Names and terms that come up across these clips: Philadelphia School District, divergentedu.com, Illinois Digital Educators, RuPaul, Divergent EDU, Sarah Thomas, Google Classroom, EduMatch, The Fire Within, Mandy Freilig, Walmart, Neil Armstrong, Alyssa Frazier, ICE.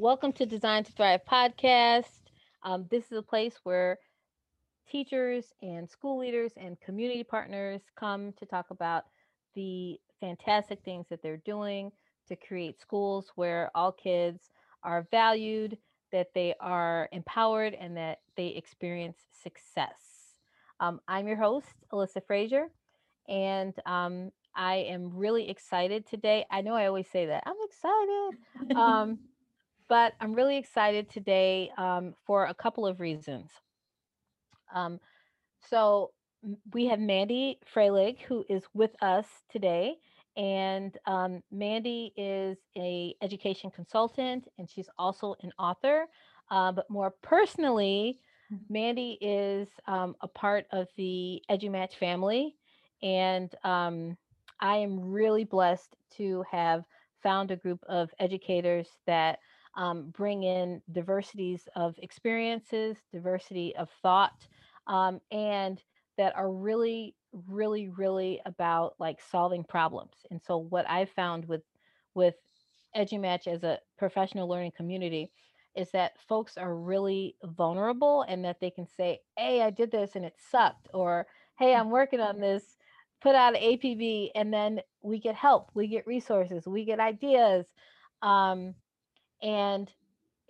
Welcome to Design to Thrive podcast. This is a place where teachers and school leaders and community partners come to talk about the fantastic things that they're doing to create schools where all kids are valued, that they are empowered, and that they experience success. I'm your host, Alyssa Frazier, and I am really excited today. I know I always say that, I'm excited, but I'm really excited today for a couple of reasons. So we have Mandy Freilig, who is with us today, and Mandy is an education consultant, and she's also an author, but more personally, Mandy is a part of the EduMatch family, and I am really blessed to have found a group of educators that bring in diversities of experiences, diversity of thought, and that are really about like solving problems. And so what I found with EduMatch as a professional learning community is that folks are really vulnerable and that they can say, hey, I did this and it sucked, or hey, I'm working on this, put out an APB, and then we get help, we get resources, we get ideas. And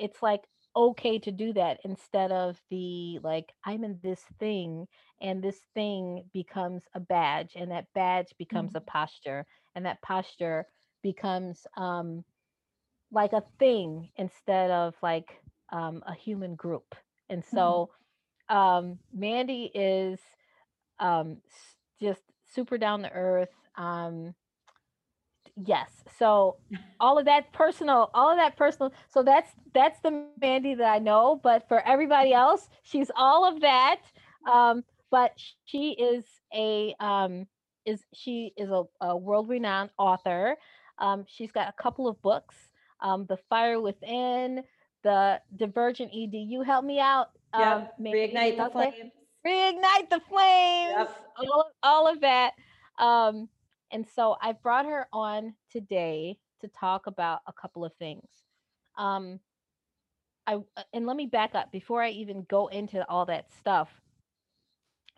it's like, okay to do that instead of the like, I'm in this thing and this thing becomes a badge and that badge becomes a posture and that posture becomes like a thing instead of like a human group. And so Mandy is just super down to earth. Yes. So all of that personal. So that's the Mandy that I know, but for everybody else, she's all of that. But she is a world-renowned author. She's got a couple of books, The Fire Within, the Divergent EDU. Help me out. Reignite the Flame. Reignite the Flame. Yep. All of that. And so I brought her on today to talk about a couple of things. And let me back up before I even go into all that stuff.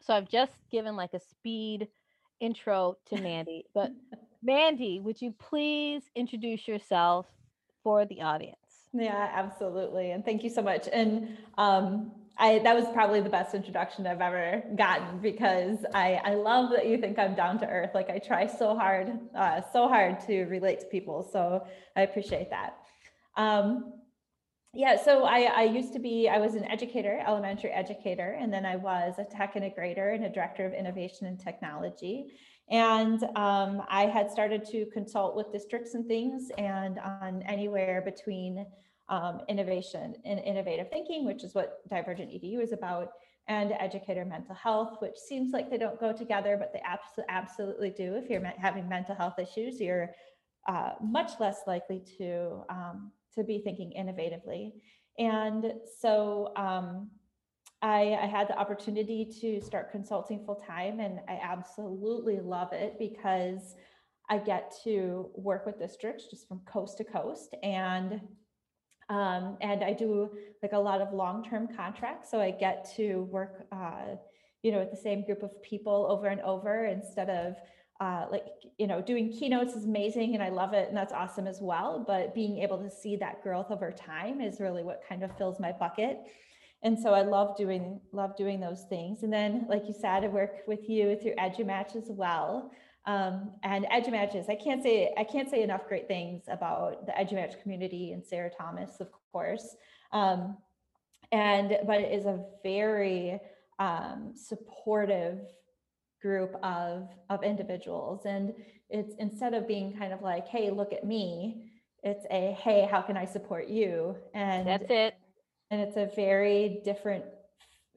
So I've just given like a speed intro to Mandy, but Mandy, would you please introduce yourself for the audience? Yeah, absolutely. And thank you so much. And that was probably the best introduction I've ever gotten, because I love that you think I'm down to earth. Like, I try so hard to relate to people. So I appreciate that. So I was an educator, elementary educator, and then I was a tech integrator and a director of innovation and technology. And I had started to consult with districts and things, and on anywhere between innovation and innovative thinking, which is what Divergent EDU is about, and educator mental health, which seems like they don't go together, but they absolutely do. If you're having mental health issues, you're much less likely to be thinking innovatively. And so I had the opportunity to start consulting full time, and I absolutely love it because I get to work with districts just from coast to coast, and I do like a lot of long-term contracts. So I get to work, with the same group of people over and over instead of doing keynotes is amazing and I love it and that's awesome as well. But being able to see that growth over time is really what kind of fills my bucket. And so I love doing those things. And then, like you said, I work with you through EduMatch as well. And EduMatch is, I can't say enough great things about the EduMatch community and Sarah Thomas, of course. But it is a very supportive group of individuals. And it's, instead of being kind of like, hey, look at me, it's a, hey, how can I support you? And that's it. And it's a very different,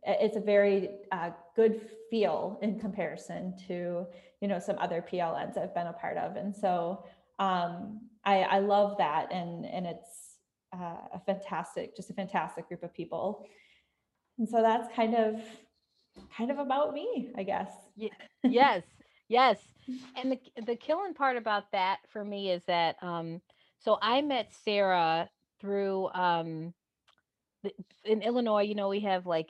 it's a very good feel in comparison to, some other PLNs I've been a part of. And so I love that. And it's a fantastic group of people. And so that's kind of about me, I guess. Yes. Yes. And the killing part about that for me is that, so I met Sarah through in Illinois, you know, we have like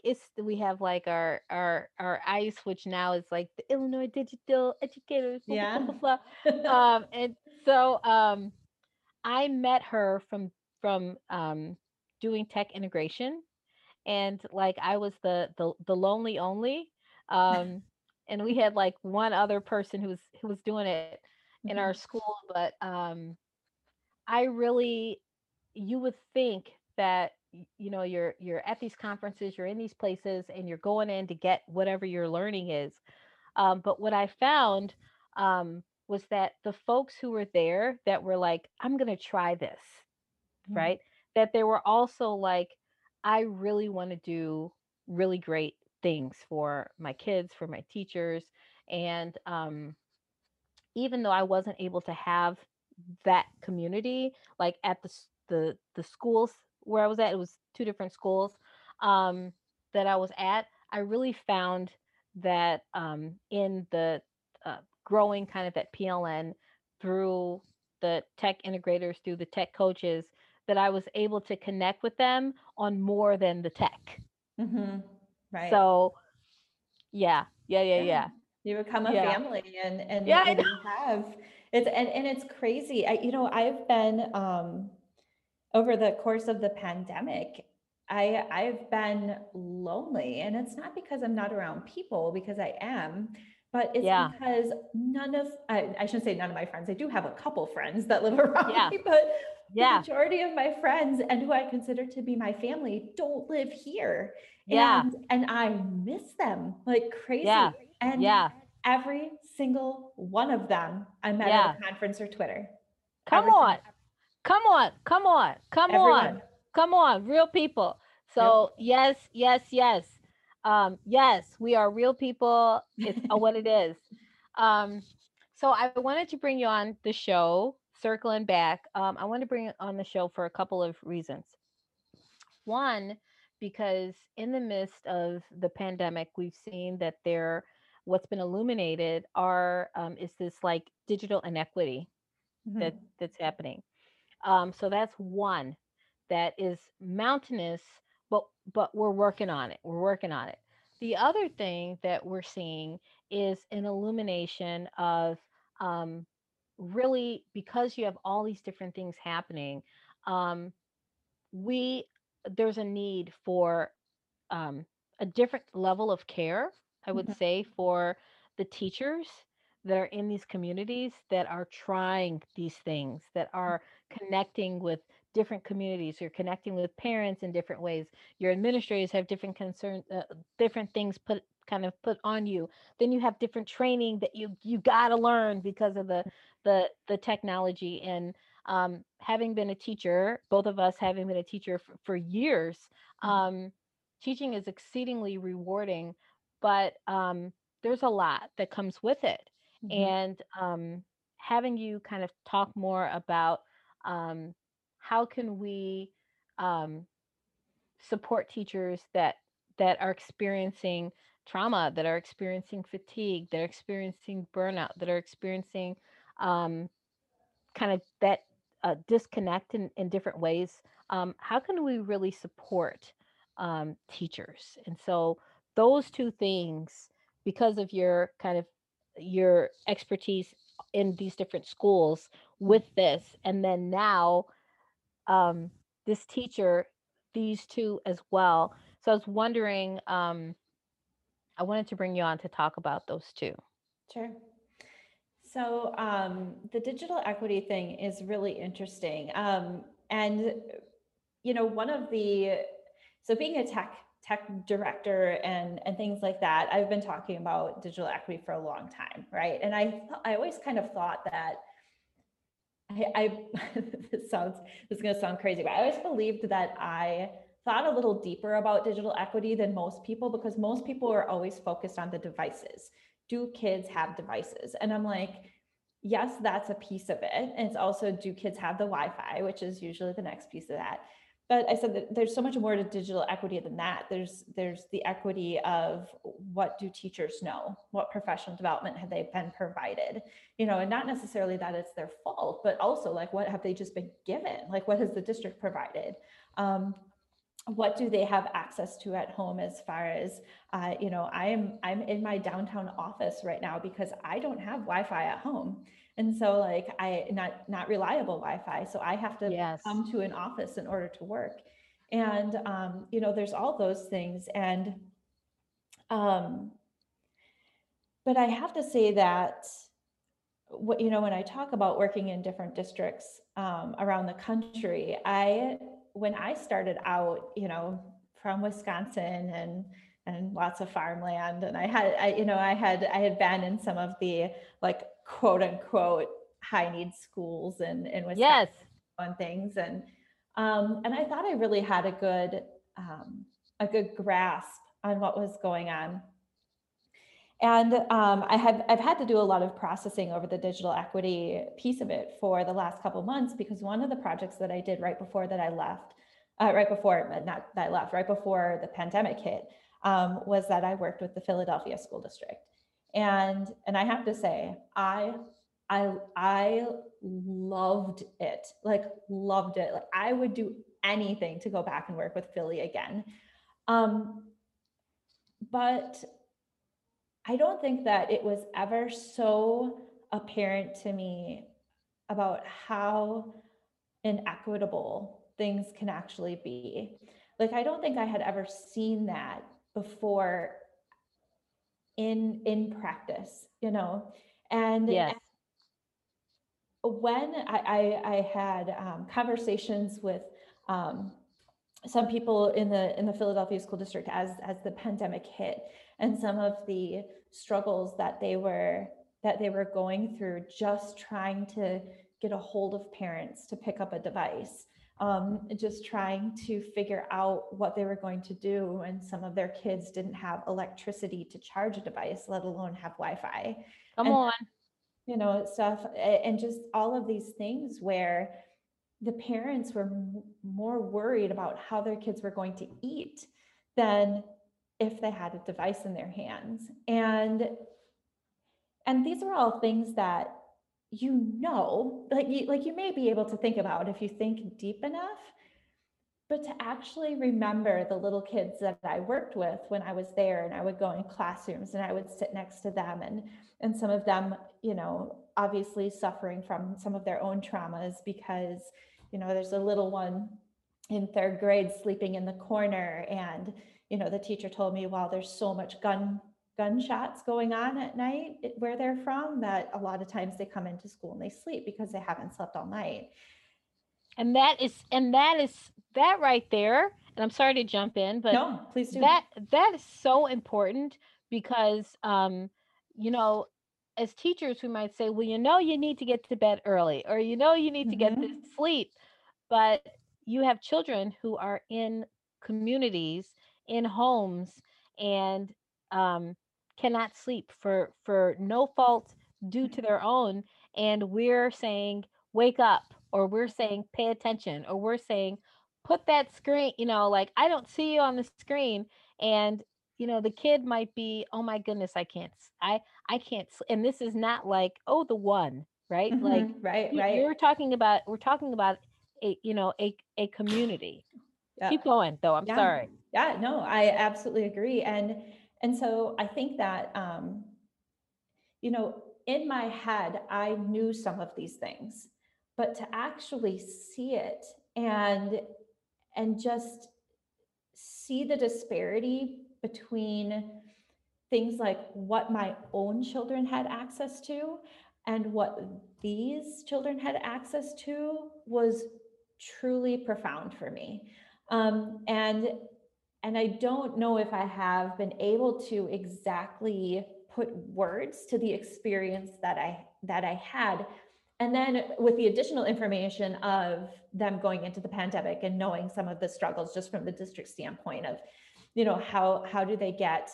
our ICE, which now is like the Illinois Digital Educators. Yeah. Blah, blah, blah. And so I met her from doing tech integration, and like I was the lonely only, and we had like one other person who was doing it in mm-hmm. our school, but I really, you would think that, you know, you're at these conferences, you're in these places, and you're going in to get whatever your learning is. But what I found was that the folks who were there that were like, I'm going to try this, mm-hmm. right? That they were also like, I really want to do really great things for my kids, for my teachers. And even though I wasn't able to have that community, like at the schools where I was at, it was two different schools that I was at, I really found that in the growing kind of at PLN through the tech integrators, through the tech coaches, that I was able to connect with them on more than the tech. Mm-hmm. Right. So yeah. You become a family and you have, it's, and it's crazy. I've been, over the course of the pandemic, I've been lonely, and it's not because I'm not around people, because I am, but it's because I shouldn't say none of my friends. I do have a couple friends that live around me, but the majority of my friends and who I consider to be my family don't live here. And I miss them like crazy. And every single one of them I met at a conference or Twitter. Come on, real people. So yes. Yes, we are real people. It's what it is. So I wanted to bring you on the show, circling back. I want to bring you on the show for a couple of reasons. One, because in the midst of the pandemic, we've seen that what's been illuminated is this like digital inequity mm-hmm. that's happening. So that's one that is mountainous, but we're working on it. The other thing that we're seeing is an illumination of really, because you have all these different things happening, there's a need for a different level of care, I would mm-hmm. say, for the teachers that are in these communities that are trying these things, that are connecting with different communities. You're connecting with parents in different ways. Your administrators have different concerns, different things put on you. Then you have different training that you got to learn because of the technology. And having been a teacher, both of us having been a teacher for years, teaching is exceedingly rewarding, but there's a lot that comes with it. Mm-hmm. And having you kind of talk more about how can we support teachers that are experiencing trauma, that are experiencing fatigue, that are experiencing burnout, that are experiencing kind of that disconnect in different ways. How can we really support teachers? And so those two things, because of your kind of your expertise in these different schools with this, and then now this teacher, these two as well. So I was wondering, I wanted to bring you on to talk about those two. Sure. So the digital equity thing is really interesting. So being a tech director and things like that, I've been talking about digital equity for a long time, right? And I always kind of thought that this is going to sound crazy, but I always believed that I thought a little deeper about digital equity than most people, because most people are always focused on the devices. Do kids have devices? And I'm like, yes, that's a piece of it. And it's also, do kids have the Wi-Fi, which is usually the next piece of that. But I said that there's so much more to digital equity than that. There's the equity of what do teachers know? What professional development have they been provided? You know, and not necessarily that it's their fault, but also like, what have they just been given? Like, what has the district provided? What do they have access to at home as far as, you know, I'm in my downtown office right now because I don't have Wi-Fi at home. And so like not reliable Wi-Fi. So I have to come to an office in order to work. And, you know, there's all those things. And, but I have to say that, what, you know, when I talk about working in different districts around the country, when I started out, you know, from Wisconsin and lots of farmland, and I had been in some of the like quote unquote high need schools in Wisconsin on things, and I thought I really had a good grasp on what was going on. And I've had to do a lot of processing over the digital equity piece of it for the last couple of months, because one of the projects that I did right before the pandemic hit, was that I worked with the Philadelphia School District. And I have to say, I loved it, Like I would do anything to go back and work with Philly again. But I don't think that it was ever so apparent to me about how inequitable things can actually be. Like, I don't think I had ever seen that before in practice, you know? And when I had conversations with some people in the Philadelphia School District as the pandemic hit, and some of the struggles that they were going through, just trying to get a hold of parents to pick up a device, just trying to figure out what they were going to do when some of their kids didn't have electricity to charge a device, let alone have Wi-Fi. You know, stuff, and just all of these things where the parents were more worried about how their kids were going to eat than if they had a device in their hands. And these are all things that, you know, like you may be able to think about if you think deep enough, but to actually remember the little kids that I worked with when I was there, and I would go in classrooms and I would sit next to them, and some of them, you know, obviously suffering from some of their own traumas, because, you know, there's a little one in third grade sleeping in the corner, and, you know, the teacher told me, well, there's so much gunshots going on at night where they're from, that a lot of times they come into school and they sleep because they haven't slept all night. And that is that right there. And I'm sorry to jump in, but no, please do. That is so important, because, you know, as teachers, we might say, well, you know, you need to get to bed early, or, you know, you need to get to sleep, but you have children who are in communities, in homes, and cannot sleep for no fault due to their own. And we're saying, wake up, or we're saying, pay attention, or we're saying, put that screen, you know, like, I don't see you on the screen. And, you know, the kid might be, oh my goodness, I can't. And this is not like, oh, the one, right? Mm-hmm, like, right. We're talking about a community. Yeah. Keep going though. I'm sorry. Yeah, no, I absolutely agree. And so I think that, you know, in my head, I knew some of these things, but to actually see it and just see the disparity between things like what my own children had access to and what these children had access to was truly profound for me. And I don't know if I have been able to exactly put words to the experience that I had. And then with the additional information of them going into the pandemic and knowing some of the struggles just from the district standpoint of, you know, how do they get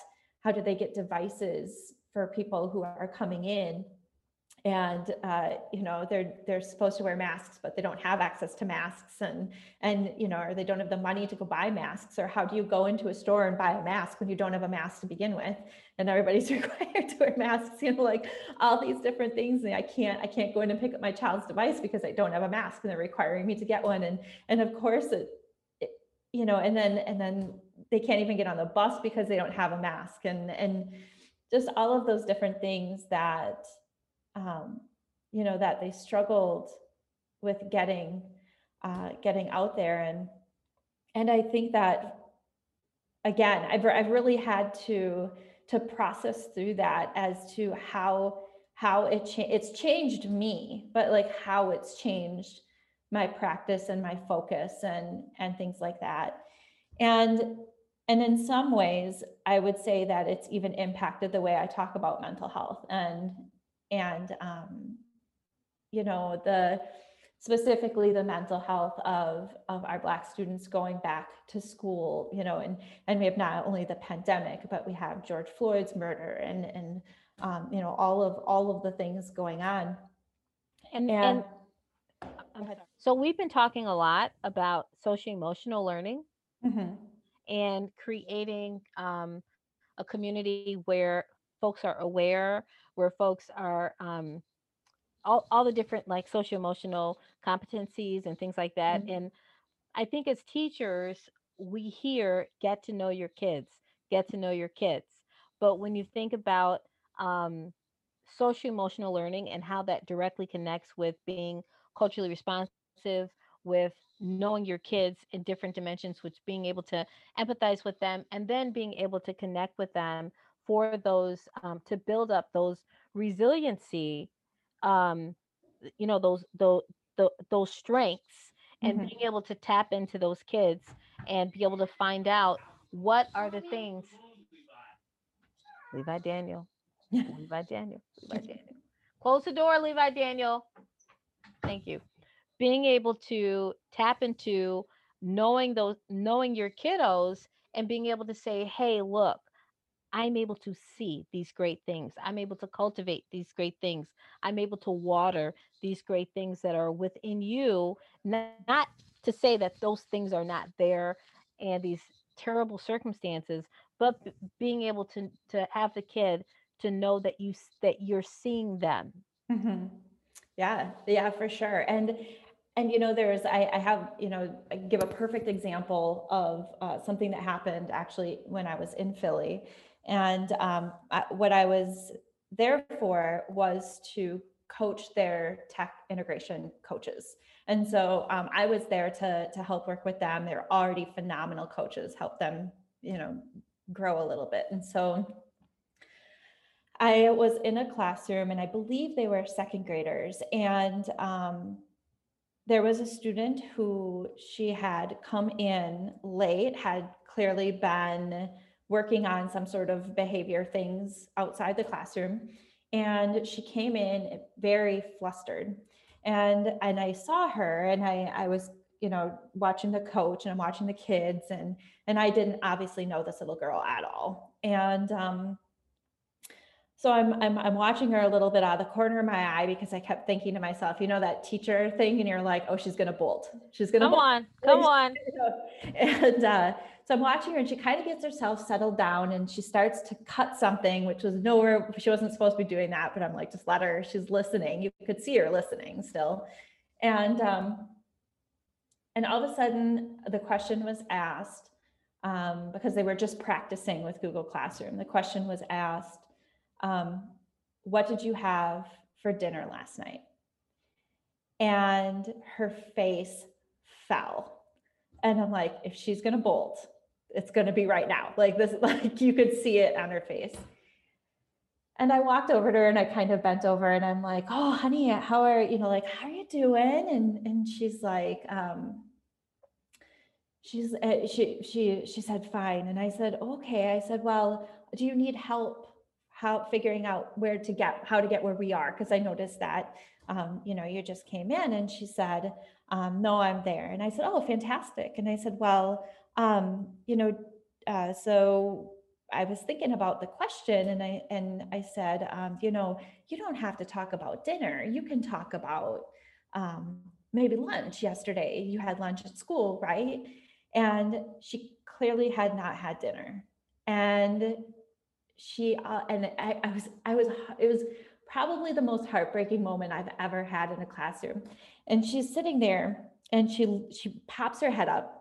devices for people who are coming in, And, you know, they're supposed to wear masks, but they don't have access to masks, and, you know, or they don't have the money to go buy masks, or how do you go into a store and buy a mask when you don't have a mask to begin with? And everybody's required to wear masks, you know, like all these different things. And I can't go in and pick up my child's device because I don't have a mask, and they're requiring me to get one. And of course, it, you know, and then they can't even get on the bus because they don't have a mask, and just all of those different things that, you know, that they struggled with getting out there. And I think that, again, I've really had to process through that as to how it's changed me, but like how it's changed my practice and my focus and things like that. And in some ways, I would say that it's even impacted the way I talk about mental health and you know, specifically the mental health of our Black students going back to school, you know, and we have not only the pandemic, but we have George Floyd's murder and you know, all of the things going on. And so we've been talking a lot about socio-emotional learning, mm-hmm. and creating a community where folks are aware, where folks are all the different like socio-emotional competencies and things like that. Mm-hmm. And I think as teachers, we hear, get to know your kids. But when you think about socio-emotional learning and how that directly connects with being culturally responsive, with knowing your kids in different dimensions, which being able to empathize with them and then being able to connect with them for those, to build up those resiliency, you know, those strengths, and mm-hmm. being able to tap into those kids and be able to find out what are the things. Levi Daniel, Levi Daniel, Levi Daniel. Close the door, Levi Daniel. Thank you. Being able to tap into knowing your kiddos and being able to say, hey, look, I'm able to see these great things. I'm able to cultivate these great things. I'm able to water these great things that are within you. Not to say that those things are not there and these terrible circumstances, but being able to have the kid to know that you're seeing them. Mm-hmm. Yeah, for sure. And, you know, I give a perfect example of something that happened actually when I was in Philly. And what I was there for was to coach their tech integration coaches. And so I was there to help work with them. They're already phenomenal coaches, help them, you know, grow a little bit. And so I was in a classroom, and I believe they were second graders, and there was a student who she had come in late, had clearly been working on some sort of behavior things outside the classroom. And she came in very flustered, and I saw her, and I was, you know, watching the coach, and I'm watching the kids, and I didn't obviously know this little girl at all. And, so I'm watching her a little bit out of the corner of my eye, because I kept thinking to myself, you know, that teacher thing, and you're like, oh, she's going to bolt. She's going to come on. And so I'm watching her, and she kind of gets herself settled down, and she starts to cut something, which was nowhere. She wasn't supposed to be doing that, but I'm like, just let her, she's listening. You could see her listening still. And all of a sudden the question was asked, because they were just practicing with Google Classroom. The question was asked, what did you have for dinner last night? And her face fell. And I'm like, if she's going to bolt, it's going to be right now. Like this, like you could see it on her face. And I walked over to her, and I kind of bent over, and I'm like, oh, honey, how are you doing? And she's like, she said, fine. And I said, okay. I said, well, do you need help? Figuring out how to get where we are, because I noticed that, you know, you just came in. And she said, no, I'm there. And I said, oh, fantastic. And I said, well, you know, so I was thinking about the question, and I said, you know, you don't have to talk about dinner. You can talk about maybe lunch. Yesterday, you had lunch at school, right? And she clearly had not had dinner, and she it was probably the most heartbreaking moment I've ever had in a classroom. And she's sitting there, and she pops her head up,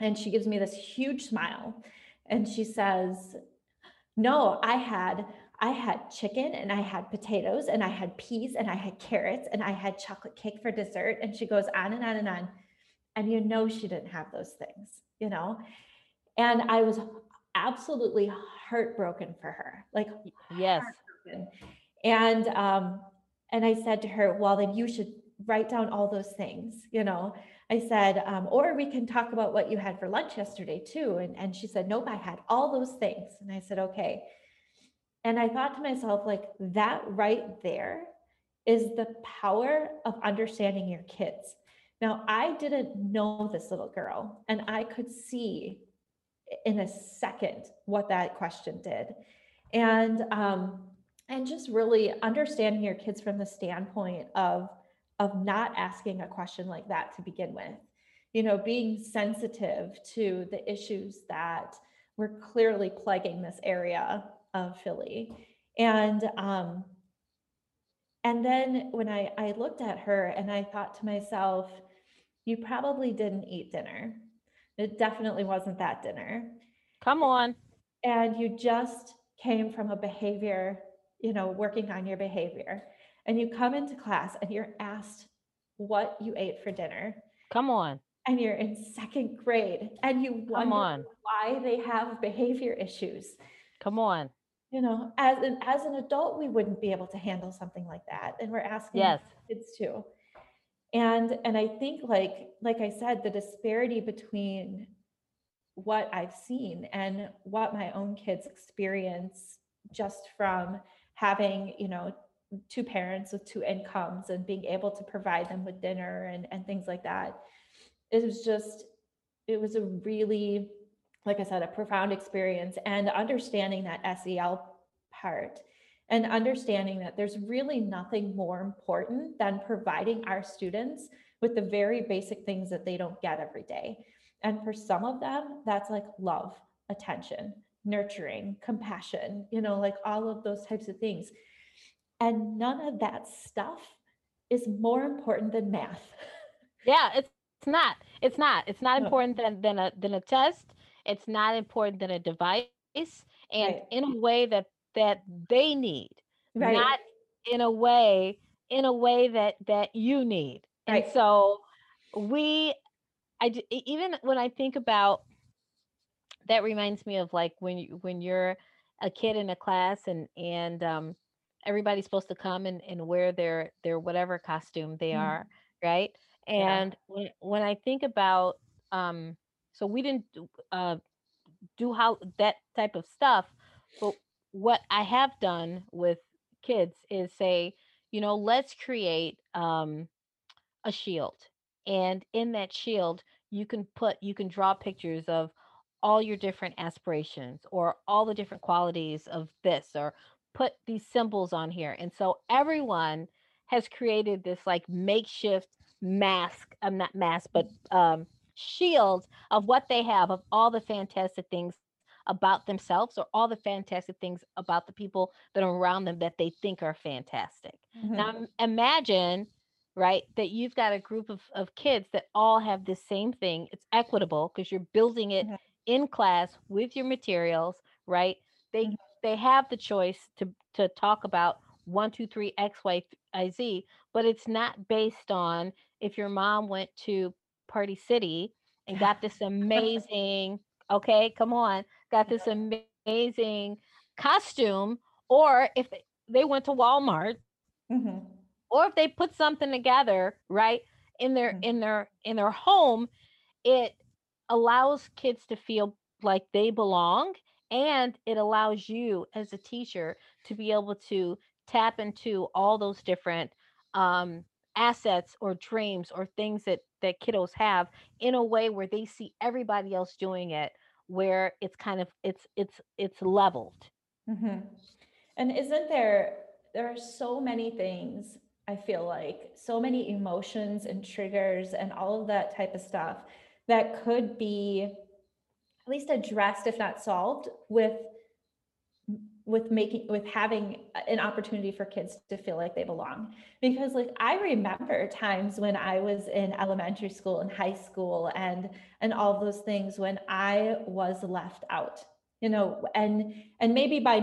and she gives me this huge smile. And she says, no, I had chicken, and I had potatoes, and I had peas, and I had carrots, and I had chocolate cake for dessert. And she goes on and on and on. And you know, she didn't have those things, you know? And I was absolutely heartbroken for her. Like, yes. And I said to her, well, then you should write down all those things, you know? I said, or we can talk about what you had for lunch yesterday too. And she said, nope, I had all those things. And I said, okay. And I thought to myself, like, that right there is the power of understanding your kids. Now, I didn't know this little girl, and I could see in a second what that question did. And just really understanding your kids from the standpoint of not asking a question like that to begin with, you know, being sensitive to the issues that were clearly plaguing this area of Philly. And then when I looked at her, and I thought to myself, you probably didn't eat dinner. It definitely wasn't that dinner. Come on. And you just came from a behavior, you know, working on your behavior. And you come into class and you're asked what you ate for dinner. Come on. And you're in second grade, and you wonder why they have behavior issues. Come on. You know, as an adult, we wouldn't be able to handle something like that. And we're asking kids too. And I think like I said, the disparity between what I've seen and what my own kids experience just from having, you know, two parents with two incomes and being able to provide them with dinner and things like that. It was a really, like I said, a profound experience, and understanding that SEL part and understanding that there's really nothing more important than providing our students with the very basic things that they don't get every day. And for some of them, that's like love, attention, nurturing, compassion, you know, like all of those types of things. And none of that stuff is more important than math. Yeah, it's not important than a test. It's not important than a device, and right. in a way that they need, right. not in a way that you need. Right. And so even when I think about that, reminds me of like when you're a kid in a class and everybody's supposed to come and wear their whatever costume they are, right? And when I think about, so we didn't do how that type of stuff, but what I have done with kids is say, you know, let's create a shield, and in that shield you can draw pictures of all your different aspirations or all the different qualities of this, or put these symbols on here. And so everyone has created this like makeshift mask, not mask, but shield of what they have, of all the fantastic things about themselves or all the fantastic things about the people that are around them that they think are fantastic. Mm-hmm. Now imagine, right, that you've got a group of kids that all have the same thing. It's equitable because you're building it in class with your materials, right? They have the choice to talk about 1, 2, 3, X, Y, Z, but it's not based on if your mom went to Party City and got this amazing, amazing costume, or if they went to Walmart, mm-hmm. or if they put something together, right, in their home. It allows kids to feel like they belong. And it allows you as a teacher to be able to tap into all those different assets or dreams or things that kiddos have in a way where they see everybody else doing it where it's kind of, it's leveled. Mm-hmm. And isn't there are so many things, I feel like, so many emotions and triggers and all of that type of stuff that could be at least addressed, if not solved, with having an opportunity for kids to feel like they belong. Because like, I remember times when I was in elementary school and high school and all those things when I was left out, you know, and maybe by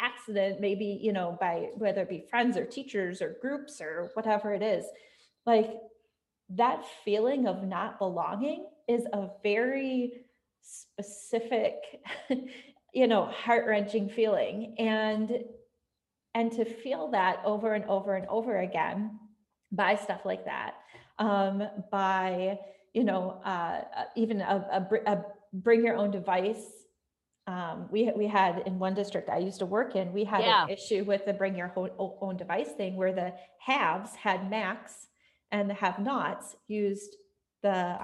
accident, maybe, you know, by whether it be friends or teachers or groups or whatever it is, like that feeling of not belonging is a very specific, you know, heart-wrenching feeling. And to feel that over and over and over again by stuff like that, by, you know, even a bring your own device. We had in one district I used to work in, we had an issue with the bring your own device thing where the haves had Macs and the have nots used the,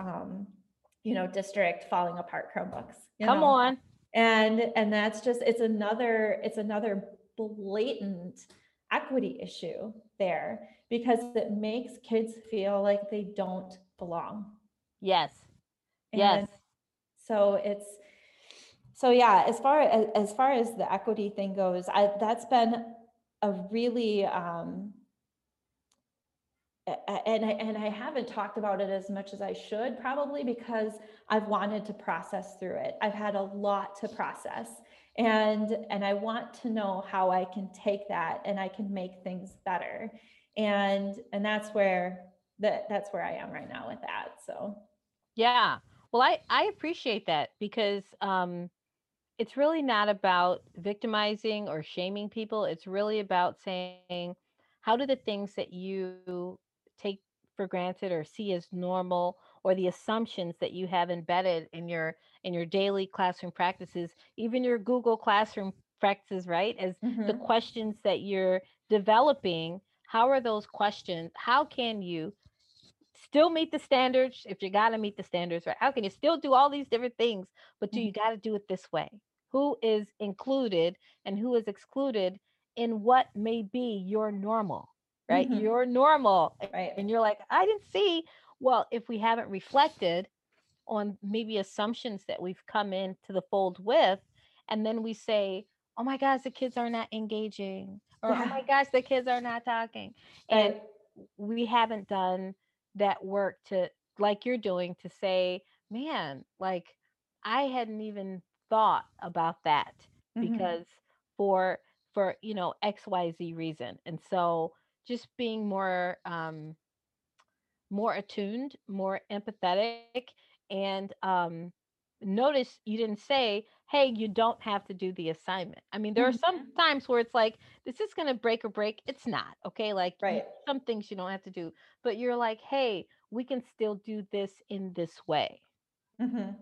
you know, district falling apart Chromebooks. Come on. And that's just, it's another blatant equity issue there, because it makes kids feel like they don't belong. Yes. Yes. And so yeah, as far as the equity thing goes, that's been a really, and I haven't talked about it as much as I should, probably because I've wanted to process through it. I've had a lot to process, and I want to know how I can take that and I can make things better. And that's where I am right now with that. So. Yeah. Well, I appreciate that, because, it's really not about victimizing or shaming people. It's really about saying, how do the things that you take for granted or see as normal, or the assumptions that you have embedded in your daily classroom practices, even your Google Classroom practices, right? As mm-hmm. the questions that you're developing, how are those questions? How can you still meet the standards if you got to meet the standards, right? How can you still do all these different things, but do you got to do it this way? Who is included and who is excluded in what may be your normal, right? Mm-hmm. Your normal, right? And you're like, I didn't see. Well, if we haven't reflected on maybe assumptions that we've come into the fold with, and then we say, oh my gosh, the kids are not engaging, or oh my gosh, the kids are not talking. And we haven't done that work to, like you're doing, to say, man, like I hadn't even thought about that mm-hmm. because for, you know, XYZ reason. And so just being more attuned, more empathetic, and notice you didn't say, hey, you don't have to do the assignment. I mean, there are some times where it's like, this is going to break or break. It's not. Okay. Like some things you don't have to do, but you're like, hey, we can still do this in this way. Mm-hmm.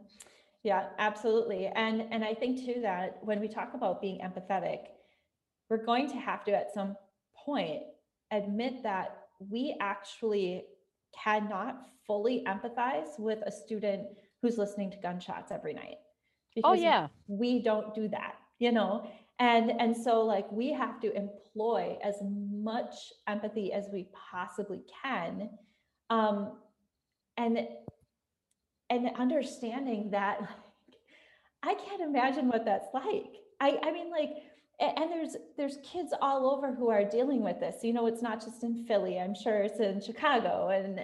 Yeah, absolutely. And I think too, that when we talk about being empathetic, we're going to have to at some point admit that we actually cannot fully empathize with a student who's listening to gunshots every night. Because we don't do that, you know? And so like, we have to employ as much empathy as we possibly can. And understanding that, like, I can't imagine what that's like. I mean, like, and there's kids all over who are dealing with this. You know, it's not just in Philly. I'm sure it's in Chicago and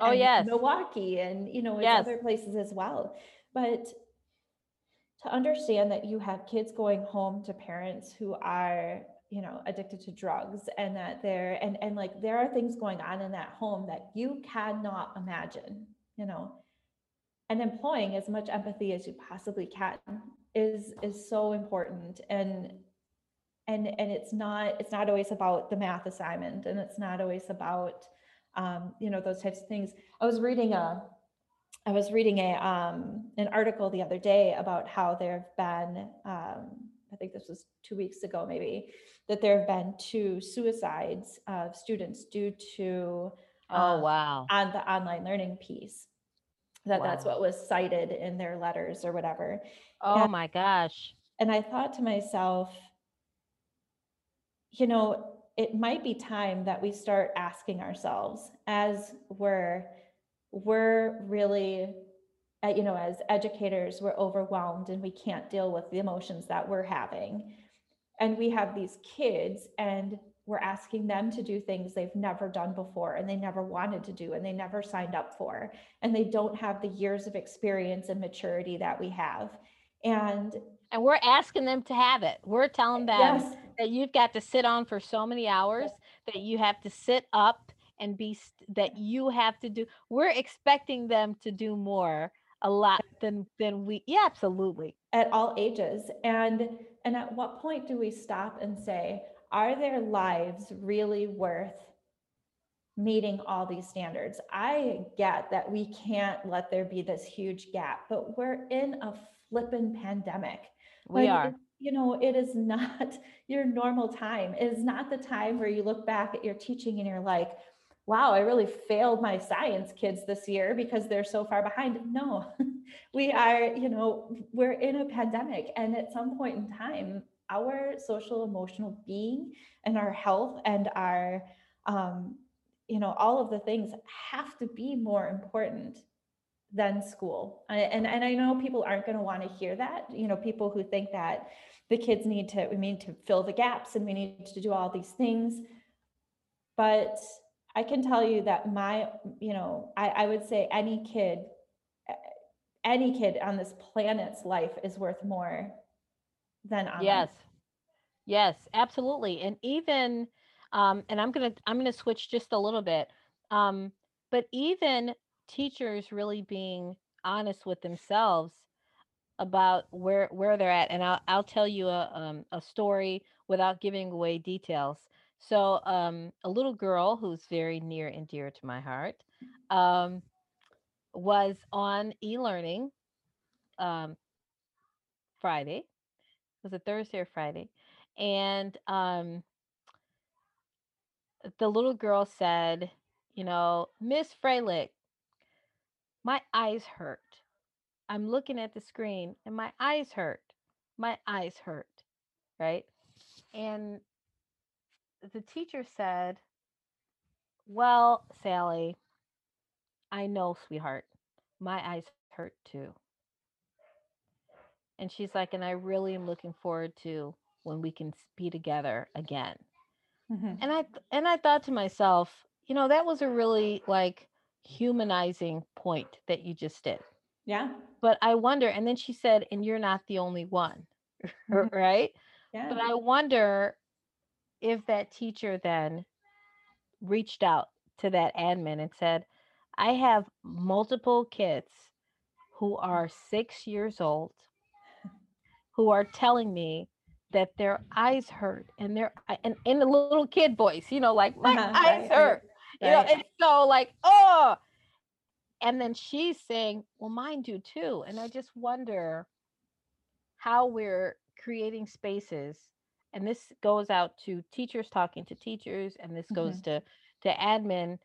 Milwaukee and, you know, other places as well. But to understand that you have kids going home to parents who are, you know, addicted to drugs, and that there are things going on in that home that you cannot imagine, you know, and employing as much empathy as you possibly can is so important. And it's not always about the math assignment, and it's not always about, you know, those types of things. I was reading an article the other day about how there have been, I think this was 2 weeks ago, maybe, that there have been 2 suicides of students due to on the online learning piece. that wow. that's what was cited in their letters or whatever. Oh my gosh. And I thought to myself, you know, it might be time that we start asking ourselves as we're really, you know, as educators, we're overwhelmed and we can't deal with the emotions that we're having. And we have these kids and we're asking them to do things they've never done before and they never wanted to do and they never signed up for, and they don't have the years of experience and maturity that we have. And we're asking them to have it. We're telling them yes. that you've got to sit on for so many hours, that you have to sit up and be, that you have to do, we're expecting them to do more a lot than we, yeah, absolutely. At all ages. And at what point do we stop and say, are their lives really worth meeting all these standards? I get that we can't let there be this huge gap, but we're in a flippin' pandemic. We are. You know, it is not your normal time. It is not the time where you look back at your teaching and you're like, wow, I really failed my science kids this year because they're so far behind. No, we are, you know, we're in a pandemic. And at some point in time, our social emotional being and our health and our, you know, all of the things have to be more important than school. And I know people aren't going to want to hear that, you know, people who think that the kids need to, we need to fill the gaps and we need to do all these things. But I can tell you that my, you know, I would say any kid on this planet's life is worth more than online. Yes. Yes, absolutely. And even, and I'm going to switch just a little bit. But even teachers really being honest with themselves about where they're at. And I'll tell you a story without giving away details. So a little girl who's very near and dear to my heart was on e-learning Friday. It was a Thursday or Friday. And the little girl said, you know, Miss Freilig, my eyes hurt. I'm looking at the screen and my eyes hurt. My eyes hurt, right? And the teacher said, well, Sally, I know, sweetheart, my eyes hurt too. And she's like, and I really am looking forward to when we can be together again. Mm-hmm. And I thought to myself, you know, that was a really like humanizing point that you just did. Yeah. But I wonder, and then she said, and you're not the only one, mm-hmm. right? Yeah. But I wonder if that teacher then reached out to that admin and said, I have multiple kids who are 6 years old who are telling me that their eyes hurt and they're in the little kid voice, you know, like my eyes hurt, right. You know, and so like, oh, and then she's saying, well, mine do too. And I just wonder how we're creating spaces. And this goes out to teachers talking to teachers, and this goes mm-hmm. to admin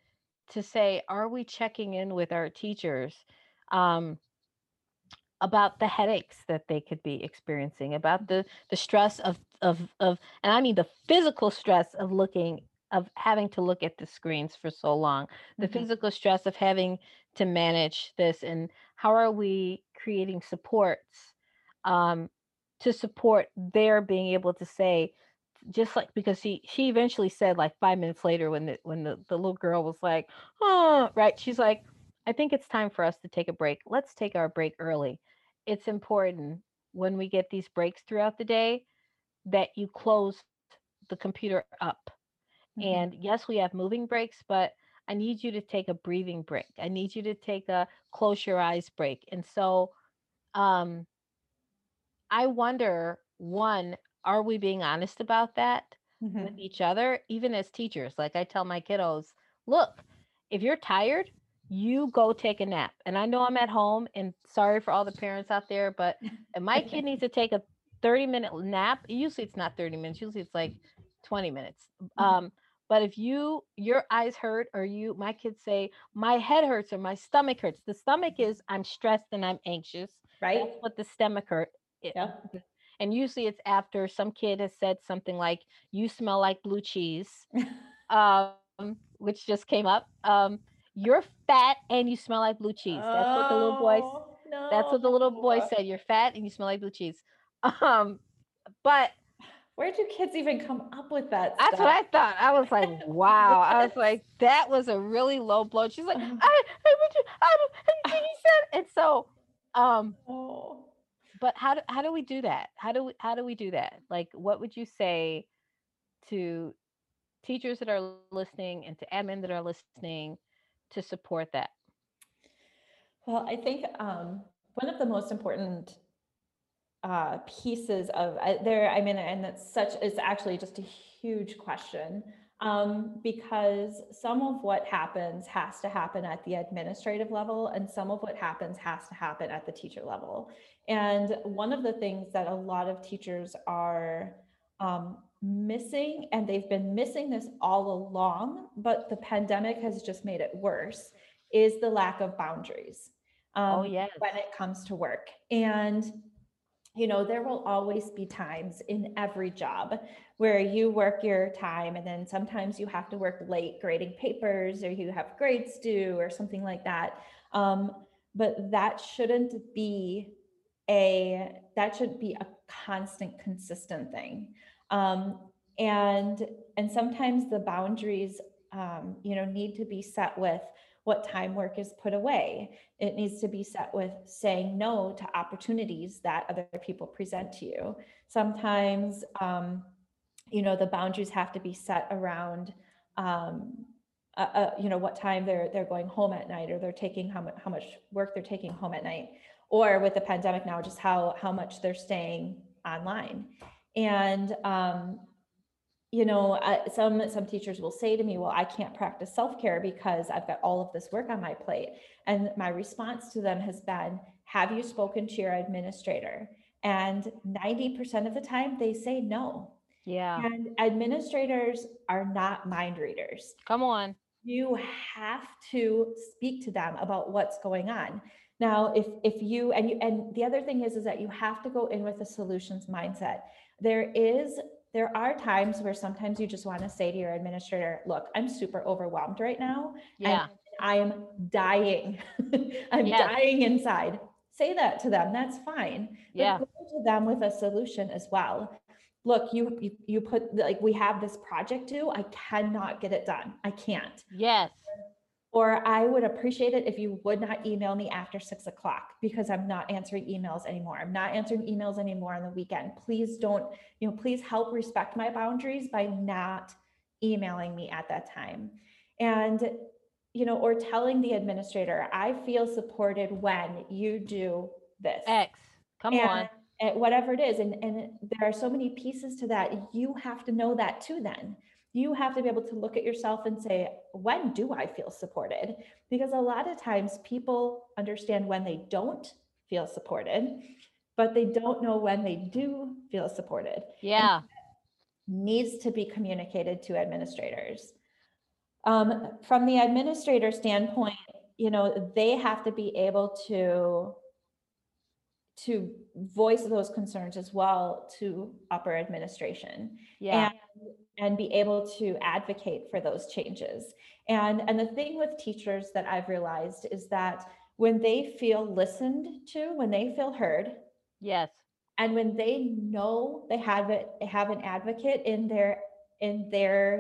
to say, are we checking in with our teachers about the headaches that they could be experiencing, about the stress of, and I mean the physical stress of having to look at the screens for so long, the mm-hmm. physical stress of having to manage this, and how are we creating supports to support their being able to say, just like, because she eventually said like 5 minutes later when the little girl was like, oh, right. She's like, I think it's time for us to take a break. Let's take our break early. It's important when we get these breaks throughout the day that you close the computer up. Mm-hmm. And yes, we have moving breaks, but I need you to take a breathing break. I need you to take a close your eyes break. And so, I wonder, one, are we being honest about that mm-hmm. with each other, even as teachers? Like I tell my kiddos, look, if you're tired, you go take a nap. And I know I'm at home, and sorry for all the parents out there, but if my kid needs to take a 30-minute nap, usually it's not 30 minutes, usually it's like 20 minutes. Mm-hmm. But if your eyes hurt, or my kids say, my head hurts or my stomach hurts. The stomach is I'm stressed and I'm anxious, right? That's what the stomach hurt is. Yeah. And usually it's after some kid has said something like, you smell like blue cheese, which just came up. You're fat and you smell like blue cheese. That's what the little boy said. You're fat and you smell like blue cheese. But where do kids even come up with that stuff? That's what I thought. I was like, wow. I was like, that was a really low blow. She's like, I think he said. And so, but how do we do that? How do we do that? Like, what would you say to teachers that are listening and to admin that are listening to support that? Well, I think one of the most important pieces of there, I mean, and it's actually just a huge question, because some of what happens has to happen at the administrative level, and some of what happens has to happen at the teacher level. And one of the things that a lot of teachers are missing, and they've been missing this all along, but the pandemic has just made it worse, is the lack of boundaries when it comes to work. And you know, there will always be times in every job where you work your time, and then sometimes you have to work late grading papers, or you have grades due or something like that. But that should be a constant, consistent thing. And sometimes the boundaries, need to be set with what time work is put away. It needs to be set with saying no to opportunities that other people present to you. Sometimes, the boundaries have to be set around, what time they're going home at night, or they're taking how much work they're taking home at night, or with the pandemic now, just how much they're staying online. And, some teachers will say to me, well, I can't practice self-care because I've got all of this work on my plate. And my response to them has been, have you spoken to your administrator? And 90% of the time they say no. Yeah. And administrators are not mind readers. Come on. You have to speak to them about what's going on. Now, if the other thing is that you have to go in with a solutions mindset. There are times where sometimes you just want to say to your administrator, look, I'm super overwhelmed right now. Yeah. And I am dying. I'm dying inside. Say that to them. That's fine. Yeah. But go to them with a solution as well. Look, you put, like, we have this project due. I cannot get it done. I can't. Yes. Or I would appreciate it if you would not email me after 6 o'clock, because I'm not answering emails anymore. I'm not answering emails anymore on the weekend. Please don't, please help respect my boundaries by not emailing me at that time. And, or telling the administrator, I feel supported when you do this. X, come on. And whatever it is. And there are so many pieces to that. You have to know that too then. You have to be able to look at yourself and say, when do I feel supported? Because a lot of times people understand when they don't feel supported, but they don't know when they do feel supported. Yeah. And that needs to be communicated to administrators. From the administrator standpoint, they have to be able to voice those concerns as well to upper administration. Yeah. And be able to advocate for those changes. And the thing with teachers that I've realized is that when they feel listened to, when they feel heard, yes, and when they know they have an advocate in their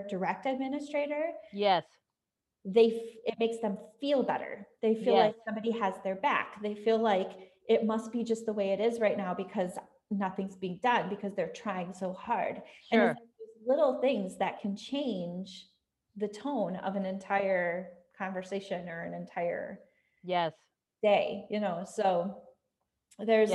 direct administrator, yes, it makes them feel better. They feel like somebody has their back. They feel like it must be just the way it is right now because nothing's being done because they're trying so hard. Sure. And little things that can change the tone of an entire conversation or an entire day, so there's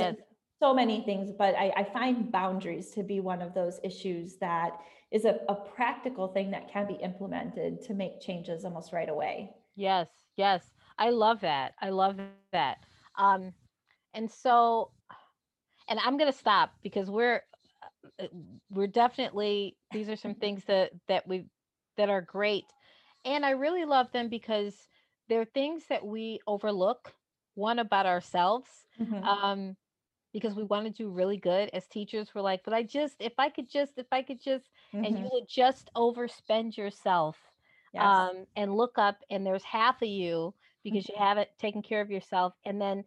so many things, but I find boundaries to be one of those issues that is a practical thing that can be implemented to make changes almost right away. Yes. Yes. I love that. And I'm going to stop because we're definitely, these are some things that we've that are great. And I really love them because they're things that we overlook, one about ourselves, because we want to do really good as teachers. We're like, but I just, if I could just, and you will just overspend yourself. Yes. And look up and there's half of you because you haven't taken care of yourself. And then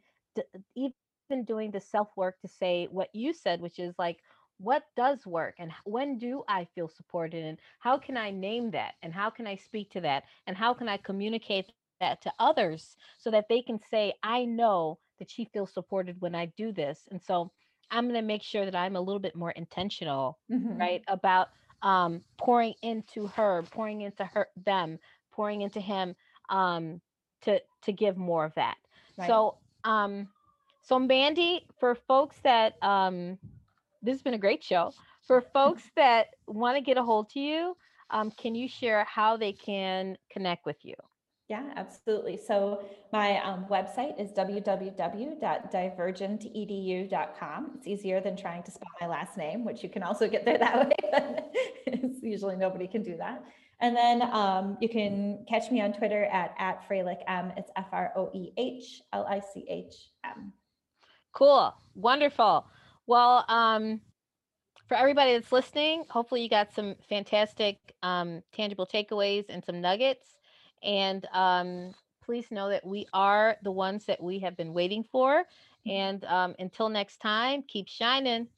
even doing the self-work to say what you said, which is like, what does work and when do I feel supported and how can I name that and how can I speak to that and how can I communicate that to others so that they can say, I know that she feels supported when I do this. And so I'm going to make sure that I'm a little bit more intentional, right, about pouring into her, pouring into her, them, pouring into him, to give more of that. Right. So Mandy, for folks that, this has been a great show. For folks that want to get a hold to you, can you share how they can connect with you? Yeah, absolutely. So my website is www.divergentedu.com. It's easier than trying to spell my last name, which you can also get there that way. It's usually nobody can do that. And then you can catch me on Twitter at FreiligM. It's FroeHlichm. Cool. Wonderful. Well, for everybody that's listening, hopefully you got some fantastic tangible takeaways and some nuggets. And please know that we are the ones that we have been waiting for. And until next time, keep shining.